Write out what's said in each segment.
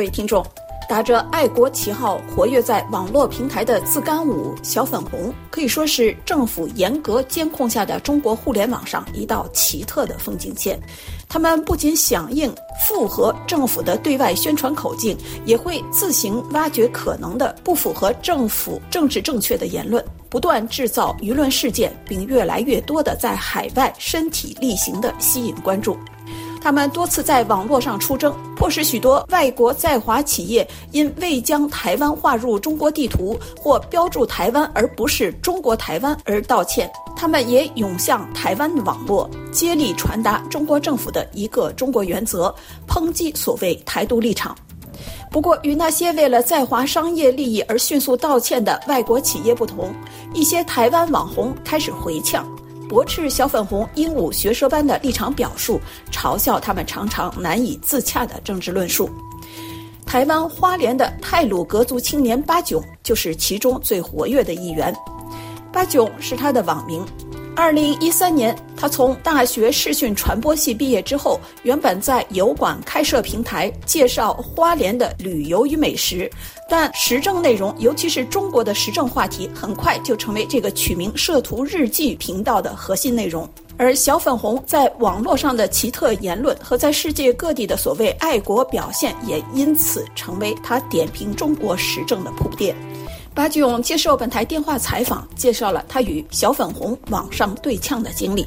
位听众，打着爱国旗号活跃在网络平台的自干五、小粉红，可以说是政府严格监控下的中国互联网上一道奇特的风景线。他们不仅响应符合政府的对外宣传口径，也会自行挖掘可能的不符合政府政治正确的言论，不断制造舆论事件，并越来越多地在海外身体力行地吸引关注。他们多次在网络上出征，迫使许多外国在华企业因未将台湾划入中国地图或标注台湾而不是中国台湾而道歉。他们也涌向台湾网络，接力传达中国政府的一个中国原则，抨击所谓台独立场。不过，与那些为了在华商业利益而迅速道歉的外国企业不同，一些台湾网红开始回呛，驳斥小粉红鹦鹉学舌般的立场表述，嘲笑他们常常难以自洽的政治论述。台湾花莲的泰鲁格族青年巴囧就是其中最活跃的一员。巴囧是他的网名。2013年，他从大学视讯传播系毕业之后，原本在油管开设平台，介绍花莲的旅游与美食，但时政内容，尤其是中国的时政话题，很快就成为这个取名“社图日记”频道的核心内容。而小粉红在网络上的奇特言论和在世界各地的所谓爱国表现，也因此成为他点评中国时政的铺垫。巴囧接受本台电话采访，介绍了他与小粉红网上对呛的经历。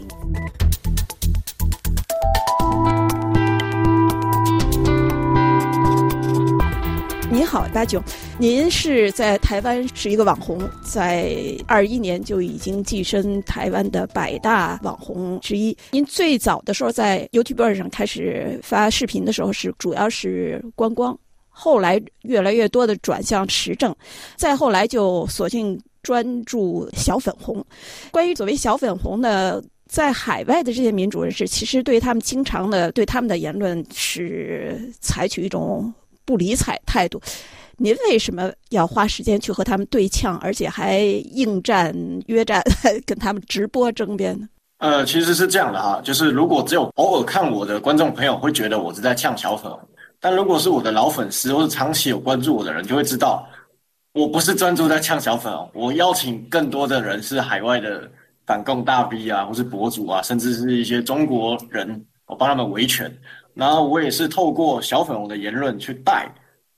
您好，巴囧，您是在台湾是一个网红，在21年就已经跻身台湾的100大网红之一。您最早的时候在 YouTube 上开始发视频的时候，是主要是观光。后来越来越多的转向时政，再后来就索性专注小粉红。关于所谓小粉红呢，在海外的这些民主人士，其实对他们经常的对他们的言论是采取一种不理睬态度。您为什么要花时间去和他们对呛，而且还应战约战，跟他们直播争辩呢？其实是这样的哈，就是如果只有偶尔看我的观众朋友会觉得我是在呛小粉红。但如果是我的老粉丝或是长期有关注我的人，就会知道我不是专注在呛小粉红，我邀请更多的人是海外的反共大 V 啊，或是博主啊，甚至是一些中国人，我帮他们维权。然后我也是透过小粉红的言论去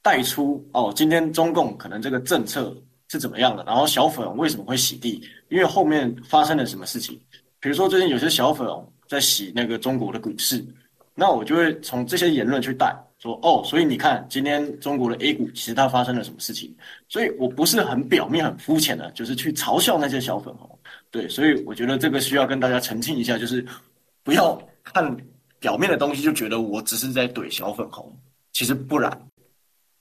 带出今天中共可能这个政策是怎么样的，然后小粉红为什么会洗地，因为后面发生了什么事情。比如说最近有些小粉红在洗那个中国的股市，那我就会从这些言论去带。说所以你看，今天中国的 A 股其实它发生了什么事情？所以我不是很表面、很肤浅的，就是去嘲笑那些小粉红。对，所以我觉得这个需要跟大家澄清一下，就是不要看表面的东西就觉得我只是在怼小粉红，其实不然。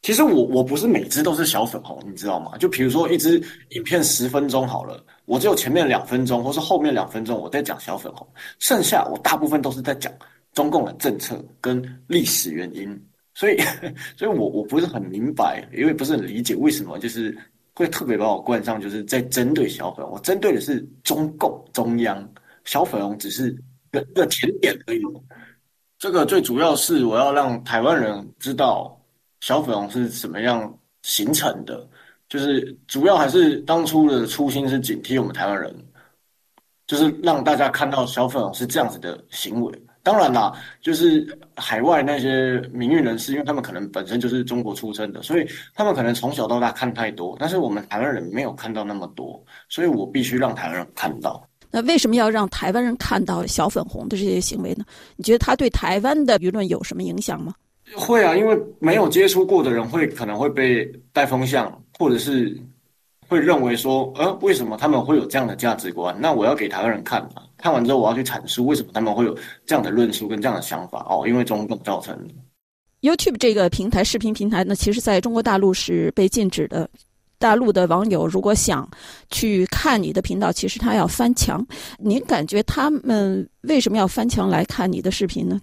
其实我不是每只都是小粉红，你知道吗？就比如说一支影片10分钟好了，我只有前面2分钟或是后面2分钟我在讲小粉红，剩下我大部分都是在讲中共的政策跟历史原因。所以我不是很明白，因为不是很理解为什么就是会特别把我冠上就是在针对小粉红。我针对的是中共中央，小粉红只是一个甜点而已。这个最主要是我要让台湾人知道小粉红是怎么样形成的，就是主要还是当初的初心是警惕我们台湾人，就是让大家看到小粉红是这样子的行为。当然啦，就是海外那些民运人士，因为他们可能本身就是中国出生的，所以他们可能从小到大看太多，但是我们台湾人没有看到那么多，所以我必须让台湾人看到。那为什么要让台湾人看到小粉红的这些行为呢？你觉得他对台湾的舆论有什么影响吗？会啊，因为没有接触过的人可能会被带风向，或者是会认为说，为什么他们会有这样的价值观？那我要给台湾人看嘛，看完之后我要去阐述为什么他们会有这样的论述跟这样的想法因为中共造成的。YouTube 这个平台，视频平台呢，其实在中国大陆是被禁止的。大陆的网友如果想去看你的频道，其实他要翻墙。您感觉他们为什么要翻墙来看你的视频呢？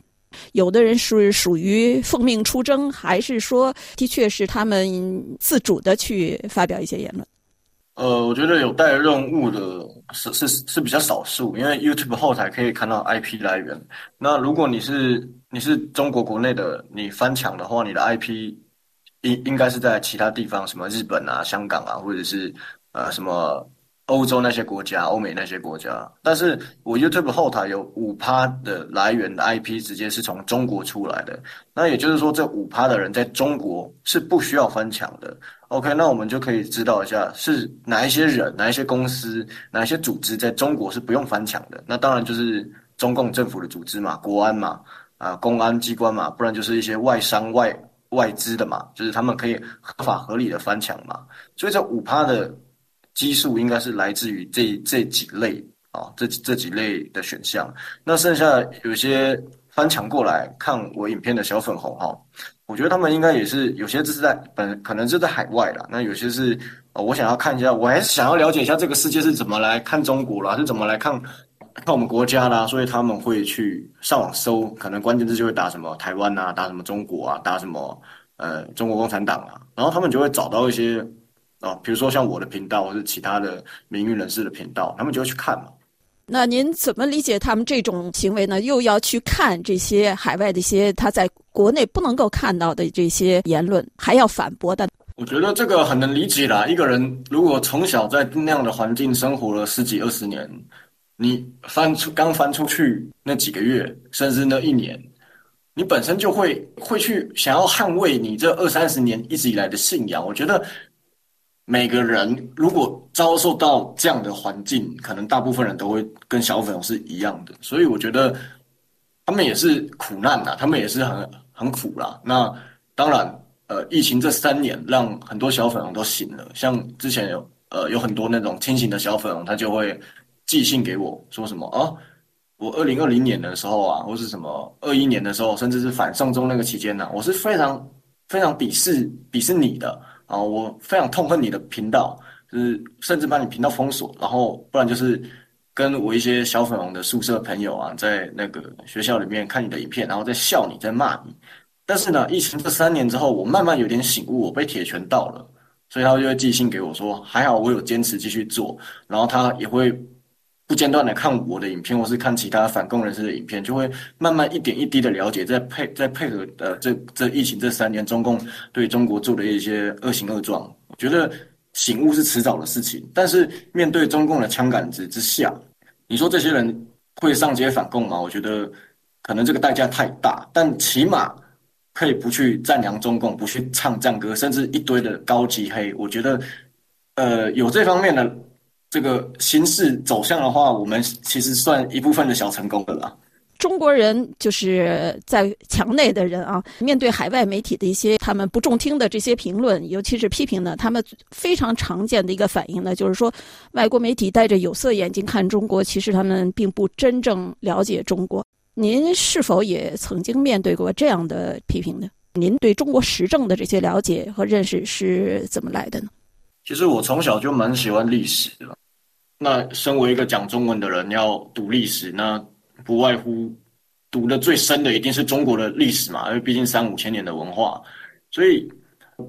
有的人是属于奉命出征，还是说的确是他们自主的去发表一些言论？我觉得有带任务的是比较少数，因为 YouTube 后台可以看到 IP 来源。那如果你是中国国内的，你翻墙的话，你的 IP 应该是在其他地方，什么日本啊、香港啊，或者是什么欧洲那些国家、欧美那些国家。但是我 YouTube 后台有 5% 的来源的 IP 直接是从中国出来的，那也就是说这 5% 的人在中国是不需要翻墙的。OK， 那我们就可以知道一下是哪一些人、哪一些公司、哪一些组织在中国是不用翻墙的。那当然就是中共政府的组织嘛，国安嘛，公安机关嘛，不然就是一些外商外资的嘛，就是他们可以合法合理的翻墙嘛。所以这 5% 的基数应该是来自于这几类啊，这几类的选项。那剩下有些翻墙过来看我影片的小粉红哈，我觉得他们应该也是有些是在可能是在海外啦，那有些是我想要看一下，我还是想要了解一下这个世界是怎么来看中国啦，是怎么来看我们国家啦，所以他们会去上网搜，可能关键字就会打什么台湾啊，打什么中国啊，打什么中国共产党啊，然后他们就会找到一些比如说像我的频道或是其他的名誉人士的频道，他们就会去看嘛。那您怎么理解他们这种行为呢？又要去看这些海外的一些他在国内不能够看到的这些言论，还要反驳的？我觉得这个很能理解啦，一个人如果从小在那样的环境生活了十几二十年，你刚翻出去那几个月甚至那一年，你本身就会去想要捍卫你这二三十年一直以来的信仰。我觉得每个人如果遭受到这样的环境，可能大部分人都会跟小粉红是一样的，所以我觉得他们也是苦难啦，他们也是很苦啦。那当然疫情这3年让很多小粉红都醒了，像之前有很多那种清醒的小粉红，他就会寄信给我说什么我2020年的时候啊，或是什么21年的时候，甚至是反送中那个期间啊，我是非常非常鄙视你的啊，我非常痛恨你的频道，就是甚至把你频道封锁，然后不然就是跟我一些小粉红的宿舍朋友啊，在那个学校里面看你的影片，然后在笑你，在骂你。但是呢，疫情这3年之后，我慢慢有点醒悟，我被铁拳到了，所以他就会寄信给我说，还好我有坚持继续做，然后他也会不间断的看我的影片，或是看其他反共人士的影片，就会慢慢一点一滴的了解，再配合这疫情这3年中共对中国做的一些恶行恶状。我觉得醒悟是迟早的事情，但是面对中共的枪杆子之下，你说这些人会上街反共吗？我觉得可能这个代价太大，但起码可以不去赞扬中共，不去唱赞歌，甚至一堆的高级黑。我觉得有这方面的这个形势走向的话，我们其实算一部分的小成功的啦。中国人就是在墙内的人啊，面对海外媒体的一些他们不中听的这些评论，尤其是批评呢，他们非常常见的一个反应呢，就是说外国媒体戴着有色眼镜看中国，其实他们并不真正了解中国。您是否也曾经面对过这样的批评呢？您对中国时政的这些了解和认识是怎么来的呢？其实我从小就蛮喜欢历史的，那身为一个讲中文的人要读历史，那不外乎读的最深的一定是中国的历史嘛，因为毕竟3、5千年的文化，所以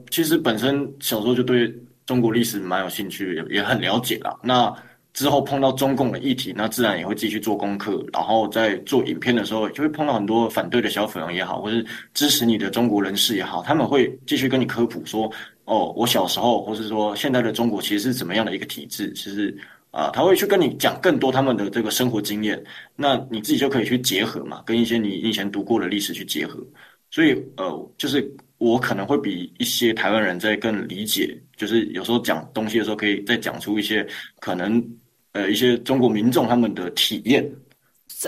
其实本身小时候就对中国历史蛮有兴趣，也很了解啦。那之后碰到中共的议题，那自然也会继续做功课，然后在做影片的时候就会碰到很多反对的小粉红也好，或是支持你的中国人士也好，他们会继续跟你科普说我小时候或是说现在的中国其实是怎么样的一个体制，其实他会去跟你讲更多他们的这个生活经验，那你自己就可以去结合嘛，跟一些你以前读过的历史去结合。所以就是我可能会比一些台湾人在更理解，就是有时候讲东西的时候可以再讲出一些可能一些中国民众他们的体验。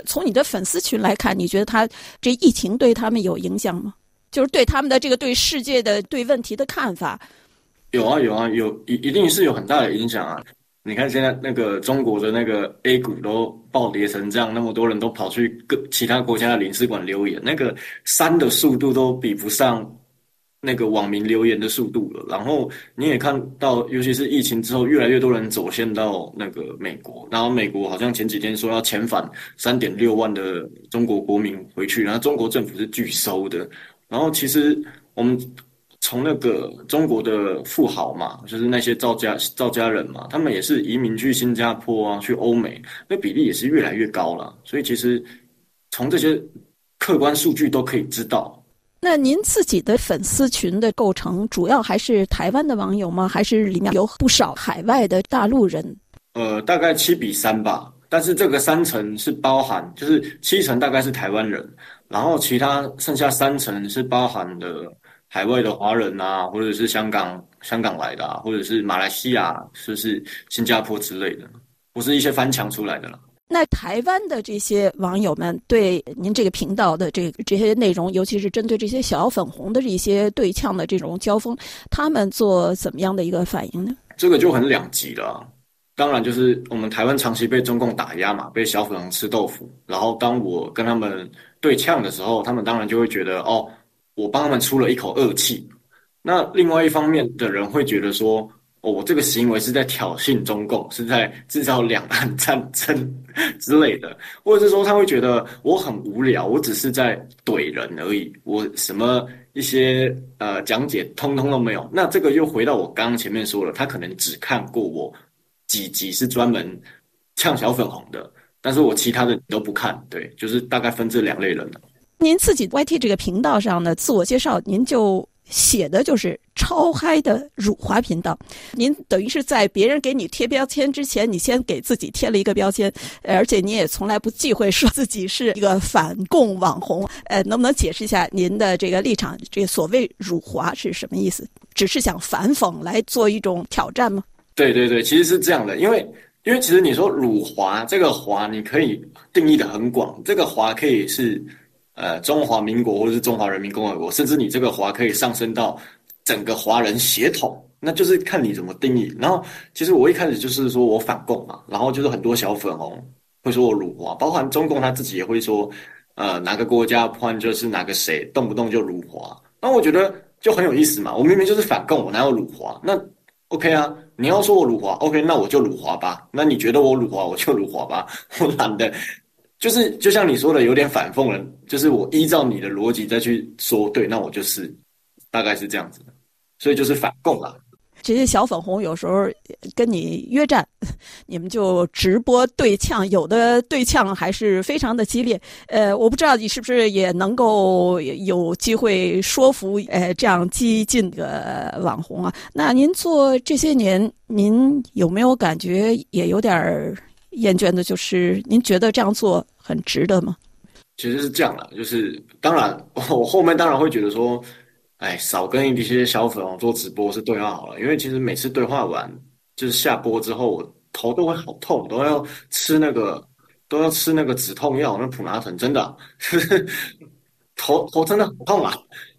从你的粉丝群来看，你觉得他这疫情对他们有影响吗？就是对他们的这个对世界的对问题的看法。有一定是有很大的影响啊。你看现在那个中国的那个 A 股都暴跌成这样，那么多人都跑去各其他国家的领事馆留言，那个删的速度都比不上那个网民留言的速度了。然后你也看到，尤其是疫情之后，越来越多人走线到那个美国，然后美国好像前几天说要遣返 3.6 万的中国国民回去，然后中国政府是拒收的。然后其实我们从那个中国的富豪嘛，就是那些赵家人嘛，他们也是移民去新加坡啊，去欧美，那比例也是越来越高了。所以其实从这些客观数据都可以知道。那您自己的粉丝群的构成，主要还是台湾的网友吗？还是里面有不少海外的大陆人？大概7:3吧。但是这个3成是包含，就是7成大概是台湾人，然后其他剩下3成是包含的海外的华人啊，或者是香港来的啊，或者是马来西亚，就是新加坡之类的，不是一些翻墙出来的啦。那台湾的这些网友们对您这个频道的这些内容，尤其是针对这些小粉红的这些对呛的这种交锋，他们做怎么样的一个反应呢？这个就很两极了啊。当然就是我们台湾长期被中共打压嘛，被小粉红吃豆腐，然后当我跟他们对呛的时候，他们当然就会觉得哦，我帮他们出了一口恶气。那另外一方面的人会觉得说，哦，我这个行为是在挑衅中共，是在制造两岸战争之类的，或者是说他会觉得我很无聊，我只是在怼人而已，我什么一些讲解通通都没有。那这个又回到我刚刚前面说了，他可能只看过我几集是专门呛小粉红的，但是我其他的都不看。对，就是大概分这两类人了。您自己 YT 这个频道上呢，自我介绍您就写的就是超嗨的辱华频道，您等于是在别人给你贴标签之前，你先给自己贴了一个标签，而且你也从来不忌讳说自己是一个反共网红。能不能解释一下您的这个立场？这个所谓辱华是什么意思？只是想反讽来做一种挑战吗？对对对，其实是这样的，因为其实你说辱华，这个华你可以定义的很广，这个华可以是中华民国或者是中华人民共和国，甚至你这个华可以上升到整个华人血统，那就是看你怎么定义。然后其实我一开始就是说我反共嘛，然后就是很多小粉红会说我辱华，包含中共他自己也会说哪个国家不然就是哪个谁动不动就辱华。那我觉得就很有意思嘛，我明明就是反共，我哪有辱华？那 OK 啊，你要说我辱华 OK， 那我就辱华吧，那你觉得我辱华我就辱华吧，我懒得，就是就像你说的有点反讽了，就是我依照你的逻辑再去说，对，那我就是大概是这样子的，所以就是反共啦。这些小粉红有时候跟你约战，你们就直播对呛，有的对呛还是非常的激烈。我不知道你是不是也能够有机会说服这样激进的网红啊？那您做这些年，您有没有感觉也有点厌倦的？就是您觉得这样做很值得吗？其实是这样的，就是当然我后面当然会觉得说，哎，少跟一些小粉红做直播是对话好了，因为其实每次对话完就是下播之后，我头都会好痛，都要吃那个止痛药，那普拿疼，真的啊，头真的好痛啊。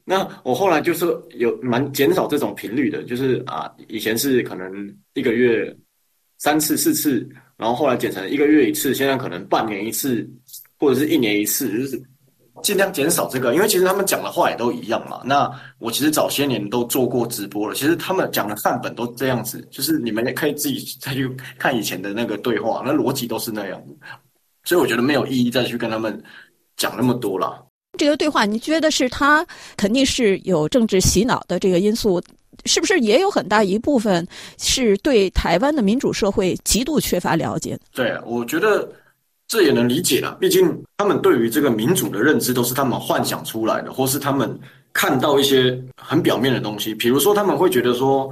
那我后来就是有蛮减少这种频率的，就是啊，以前是可能一个月3次4次，然后后来减成一个月1次，现在可能半年1次或者是1年1次，就是尽量减少这个。因为其实他们讲的话也都一样嘛，那我其实早些年都做过直播了，其实他们讲的范本都这样子，就是你们也可以自己再去看以前的那个对话，那逻辑都是那样子，所以我觉得没有意义再去跟他们讲那么多啦。这个对话你觉得是他肯定是有政治洗脑的这个因素，是不是也有很大一部分是对台湾的民主社会极度缺乏了解？对，我觉得这也能理解啦，毕竟他们对于这个民主的认知都是他们幻想出来的，或是他们看到一些很表面的东西。比如说他们会觉得说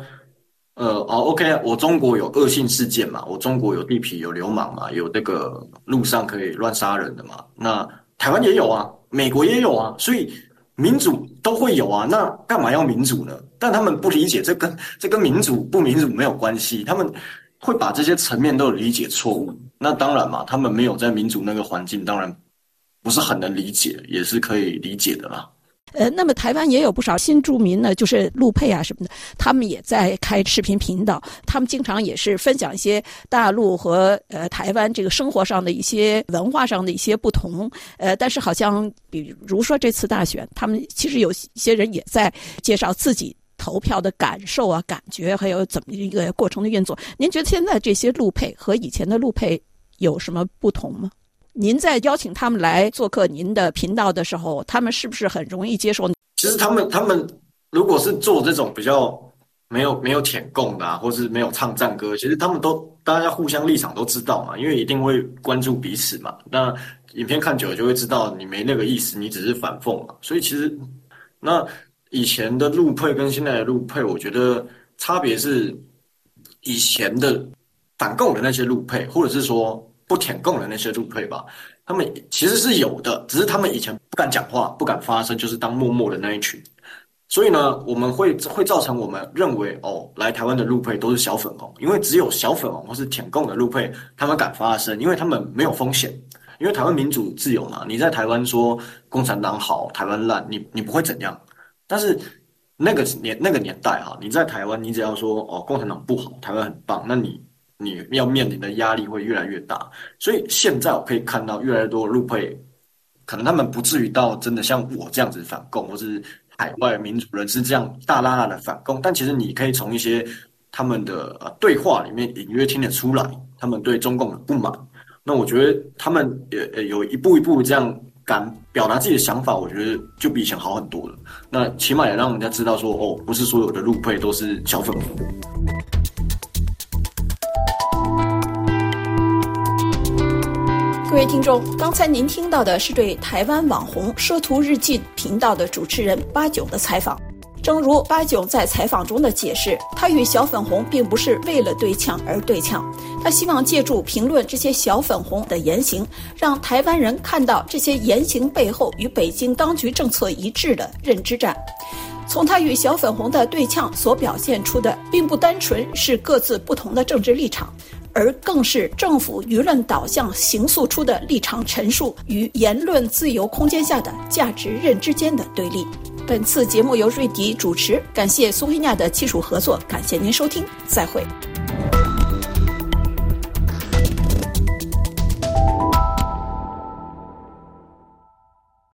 OK， 我中国有恶性事件嘛，我中国有地痞有流氓嘛，有这个路上可以乱杀人的嘛，那台湾也有啊，美国也有啊，所以民主都会有啊，那干嘛要民主呢？但他们不理解，这跟民主不民主没有关系，他们会把这些层面都理解错误。那当然嘛，他们没有在民主那个环境，当然不是很能理解，也是可以理解的啦。那么台湾也有不少新住民呢，就是陆配啊什么的，他们也在开视频频道，他们经常也是分享一些大陆和台湾这个生活上的一些文化上的一些不同。但是好像比如说这次大选，他们其实有些人也在介绍自己投票的感受啊、感觉，还有怎么一个过程的运作。您觉得现在这些陆配和以前的陆配有什么不同吗？您在邀请他们来做客您的频道的时候，他们是不是很容易接受？其实他们如果是做这种比较没有舔共的啊，或是没有唱赞歌，其实他们都大家互相立场都知道嘛，因为一定会关注彼此嘛。那影片看久了就会知道你没那个意思，你只是反讽嘛。所以其实那以前的路配跟现在的路配，我觉得差别是以前的反共的那些路配，或者是说不舔共的那些路配吧，他们其实是有的，只是他们以前不敢讲话，不敢发声，就是当默默的那一群。所以呢，我们会造成我们认为哦，来台湾的陆配都是小粉红，因为只有小粉红或是舔共的陆配，他们敢发声，因为他们没有风险，因为台湾民主自由嘛。你在台湾说共产党好，台湾烂，你不会怎样。但是那个年代哈，你在台湾，你只要说哦，共产党不好，台湾很棒，那你要面临的压力会越来越大。所以现在我可以看到越来越多的陆配，可能他们不至于到真的像我这样子反共，或是海外民主人士这样大拉拉的反共，但其实你可以从一些他们的对话里面隐约听得出来，他们对中共的不满。那我觉得他们也有一步一步这样敢表达自己的想法，我觉得就比以前好很多了。那起码也让人家知道说，哦，不是所有的陆配都是小粉红。各位听众，刚才您听到的是对台湾网红摄图日记频道的主持人八炯的采访。正如八炯在采访中的解释，他与小粉红并不是为了对呛而对呛，他希望借助评论这些小粉红的言行，让台湾人看到这些言行背后与北京当局政策一致的认知战。从他与小粉红的对呛所表现出的，并不单纯是各自不同的政治立场，而更是政府舆论导向形塑出的立场陈述与言论自由空间下的价值认知间的对立。本次节目由瑞迪主持，感谢苏黑亚的技术合作，感谢您收听，再会。